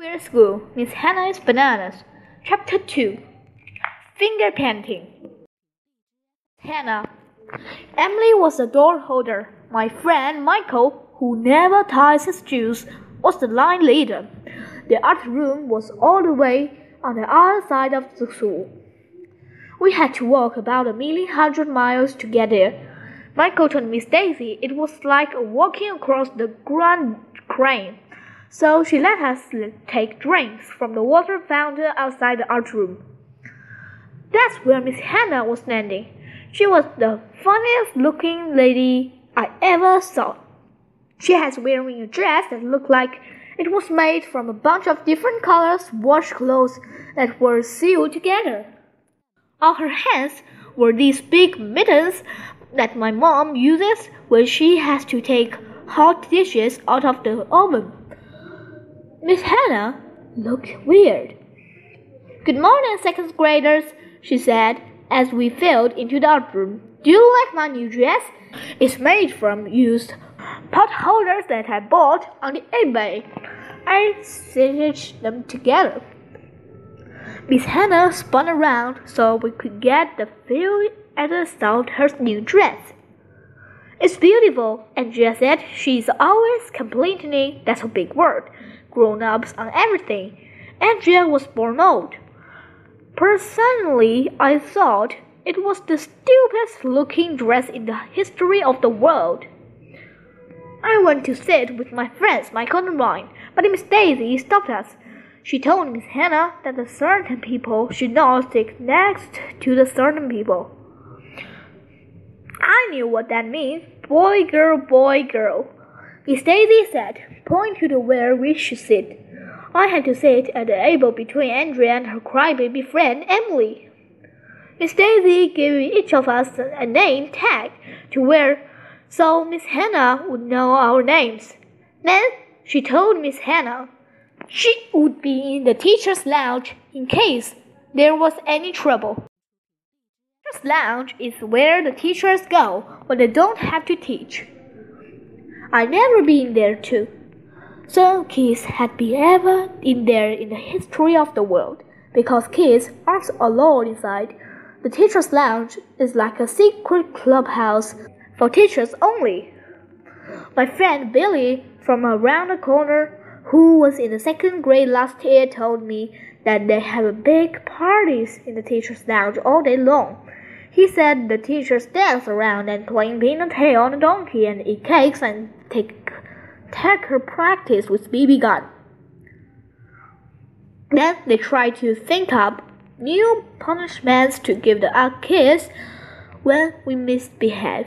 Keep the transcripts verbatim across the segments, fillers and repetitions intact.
Square School, Miss Hannah's Bananas, Chapter two, Finger Painting. Hannah. Emily was the door holder. My friend Michael, who never ties his shoes, was the line leader. The art room was all the way on the other side of the school. We had to walk about a million hundred miles to get there. Michael told Miss Daisy it was like walking across the Grand Canyon, so she let us take drinks from the water fountain outside the art room. That's where Miss Hannah was standing. She was the funniest-looking lady I ever saw. She was wearing a dress that looked like it was made from a bunch of different colors washcloths that were sewed together. On her hands were these big mittens that my mom uses when she has to take hot dishes out of the oven. Miss Hannah looked weird. "Good morning, second graders," she said as we filed into the art room. "Do you like my new dress? It's made from used pot holders that I bought on the eBay. I stitched them together." Miss Hannah spun around so we could get the view and installed her new dress. "It's beautiful," Andrea said. "She's always complaining." That's a big word. Grown-ups on everything. Andrea was born old. Personally, I thought it was the stupidest-looking dress in the history of the world. I went to sit with my friends, Michael and Ryan, but Miss Daisy stopped us. She told Miss Hannah that the certain people should not sit next to the certain people. I knew what that means. Boy, girl, boy, girl. Miss Daisy said, pointing to where we should sit. I had to sit at the table between Andrea and her crybaby friend Emily. Miss Daisy gave each of us a name tag to wear so Miss Hannah would know our names. Then she told Miss Hannah she would be in the teacher's lounge in case there was any trouble. Teacher's lounge is where the teachers go when they don't have to teach. I'd never been there too. So kids had been ever in there in the history of the world. Because kids aren't allowed inside, the teacher's lounge is like a secret clubhouse for teachers only. My friend Billy from around the corner, who was in the second grade last year, told me that they have big parties in the teacher's lounge all day long. He said the teachers dance around and play pin and tail on a donkey and eat cakes and take tackle practice with B B gun. Then they tried to think up new punishments to give the art kids when we misbehave.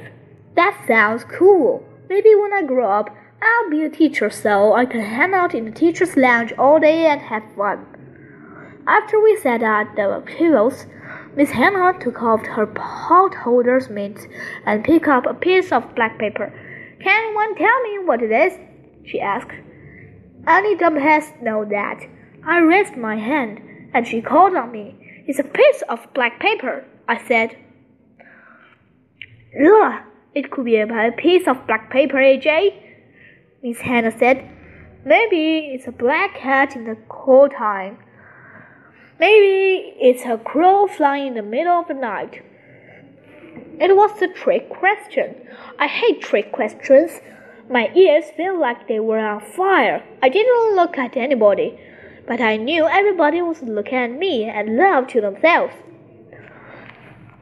"That sounds cool. Maybe when I grow up, I'll be a teacher so I can hang out in the teacher's lounge all day and have fun." After we sat at the tables, Miss Hannah took off her pot holder's mitts and picked up a piece of black paper. "Can anyone tell me what it is?" she asked. "Only dumbheads know that." I raised my hand, and she called on me. "It's a piece of black paper," I said. "Ugh, it could be a piece of black paper, A J," Miss Hannah said. "Maybe it's a black cat in the cold time. Maybe it's a crow flying in the middle of the night." It was a trick question. I hate trick questions. My ears felt like they were on fire. I didn't look at anybody, but I knew everybody was looking at me and laughed to themselves.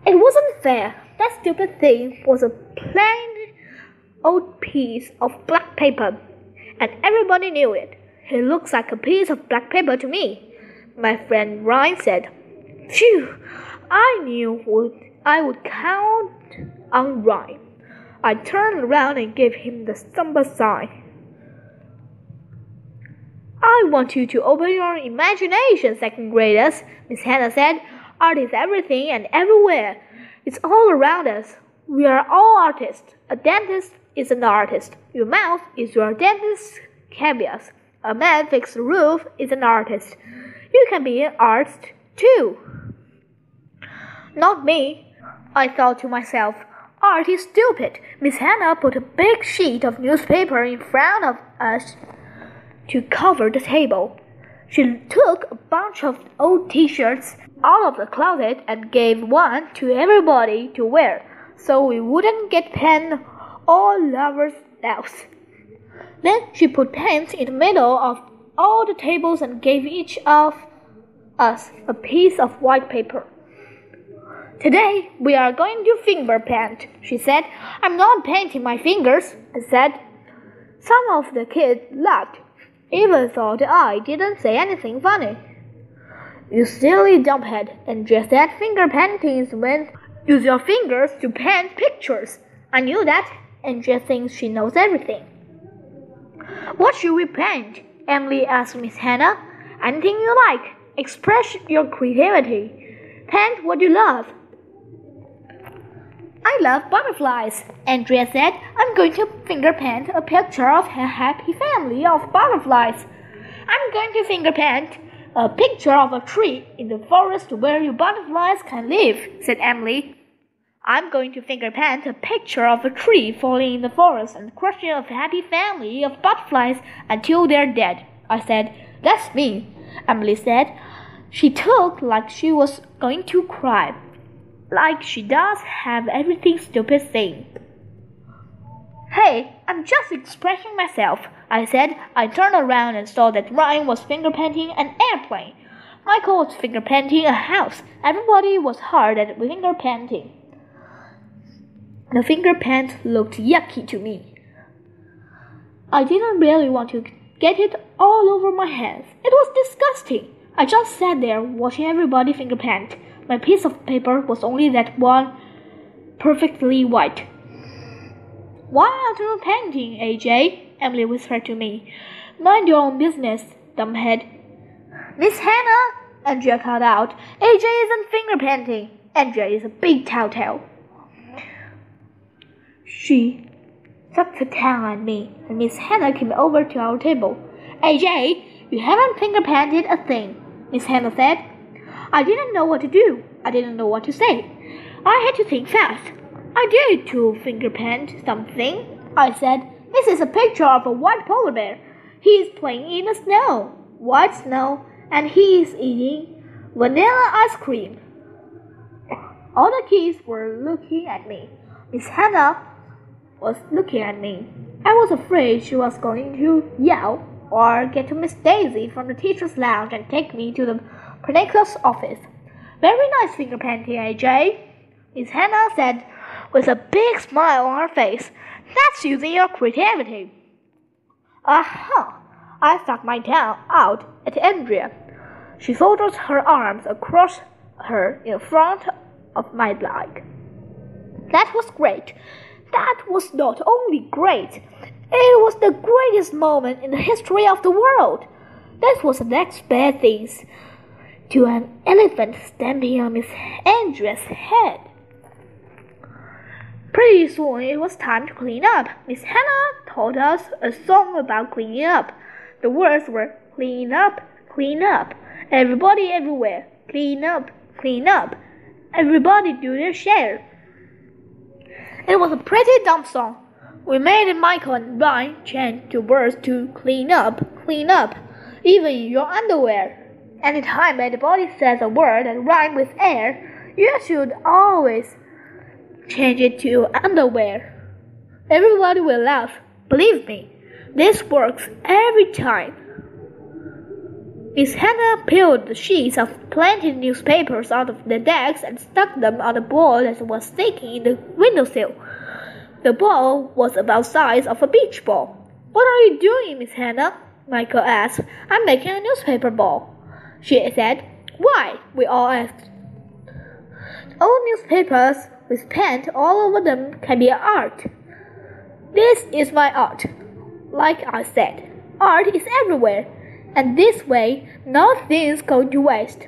It wasn't fair. That stupid thing was a plain old piece of black paper, and everybody knew it. "It looks like a piece of black paper to me," my friend Ryan said. Phew! I knew I would count on Ryan. I turned around and gave him the somber sign. "I want you to open your imagination, second graders," Miss Hannah said. "Art is everything and everywhere. It's all around us. We are all artists. A dentist is an artist. Your mouth is your dentist's canvas. A man fixes a roof is an artist. You can be an artist too." "Not me," I thought to myself. "Art is stupid." Miss Hannah put a big sheet of newspaper in front of us to cover the table. She took a bunch of old t-shirts out of the closet and gave one to everybody to wear, so we wouldn't get pants all over ourselves. Then she put pants in the middle of all the tables and gave each of us a piece of white paper. Today, we are going to finger paint, she said. I'm not painting my fingers, I said. Some of the kids laughed, even though I didn't say anything funny. You silly dumbhead, and just that finger painting is when you use your fingers to paint pictures. I knew that, and just thinks she knows everything. What should we paint? Emily asked Miss Hannah. Anything you like. Express your creativity. Paint what you love. I love butterflies, Andrea said. I'm going to finger paint a picture of a happy family of butterflies. I'm going to finger paint a picture of a tree in the forest where your butterflies can live, said Emily. I'm going to finger paint a picture of a tree falling in the forest and crushing a happy family of butterflies until they're dead, I said. That's me, Emily said. She talked like she was going to cry. Like she does have everything stupid thing. Hey, I'm just expressing myself, I said. I turned around and saw that Ryan was finger painting an airplane. Michael was finger painting a house. Everybody was hard at finger painting. The finger paint looked yucky to me. I didn't really want to get it all over my hands. It was disgusting. I just sat there watching everybody finger paint. My piece of paper was only that one, perfectly white. Why aren't you painting, A J? Emily whispered to me. Mind your own business, dumbhead. Miss Hannah, Andrea called out. A J isn't finger painting. Andrea is a big telltale. She sucked her tongue at me, and Miss Hannah came over to our table. A J, you haven't finger painted a thing, Miss Hannah said. I didn't know what to do. I didn't know what to say. I had to think fast. I dared to finger paint something, I said. This is a picture of a white polar bear. He is playing in the snow, white snow, and he is eating vanilla ice cream. All the kids were looking at me. Miss Hannah was looking at me. I was afraid she was going to yell or get to Miss Daisy from the teacher's lounge and take me to the Pernika's office. Very nice finger painting, A J, Miss Hannah said with a big smile on her face. That's using your creativity. Aha! I stuck my tongue out at Andrea. She folded her arms across her in front of my leg. That was great. That was not only great, it was the greatest moment in the history of the world. That was the next bad thing to an elephant stamping on Miss Andrea's head. Pretty soon it was time to clean up. Miss Hannah told us a song about cleaning up. The words were clean up, clean up, everybody everywhere, clean up, clean up, everybody do their share. It was a pretty dumb song. We made Michael and Ryan chant the words to clean up, clean up, even in your underwear. Any time anybody says a word that rhymes with air, you should always change it to underwear. Everybody will laugh. Believe me, this works every time. Miss Hannah peeled the sheets of plenty newspapers out of the decks and stuck them on the ball that was sticking in the windowsill. The ball was about the size of a beach ball. What are you doing, Miss Hannah? Michael asked. I'm making a newspaper ball, she said. Why? We all asked. Old newspapers with paint all over them can be art. This is my art. Like I said, art is everywhere, and this way, nothing's going to waste.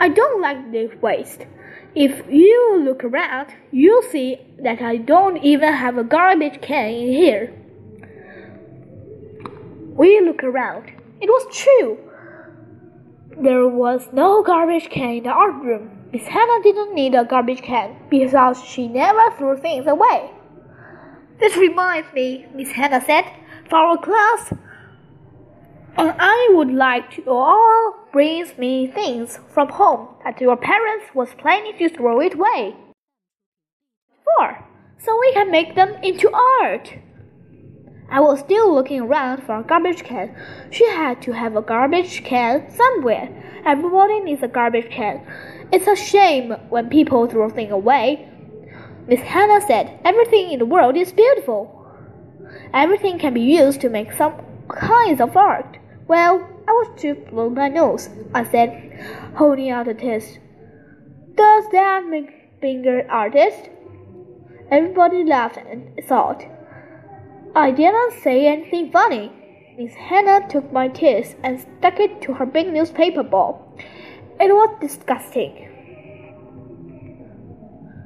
I don't like this waste. If you look around, you'll see that I don't even have a garbage can in here. We looked around. It was true. There was no garbage can in the art room. Miss Hannah didn't need a garbage can because she never threw things away. This reminds me, Miss Hannah said, for our class, And I would like you all bring me things from home that your parents was planning to throw it away. Four, so we can make them into art. I was still looking around for a garbage can. She had to have a garbage can somewhere. Everybody needs a garbage can. It's a shame when people throw things away. Miss Hannah said, everything in the world is beautiful. Everything can be used to make some kinds of art. Well, I was too blown my nose, I said, holding out a test. Does that make finger artist? Everybody laughed and thought. I didn't say anything funny. Miss Hannah took my test and stuck it to her big newspaper ball. It was disgusting.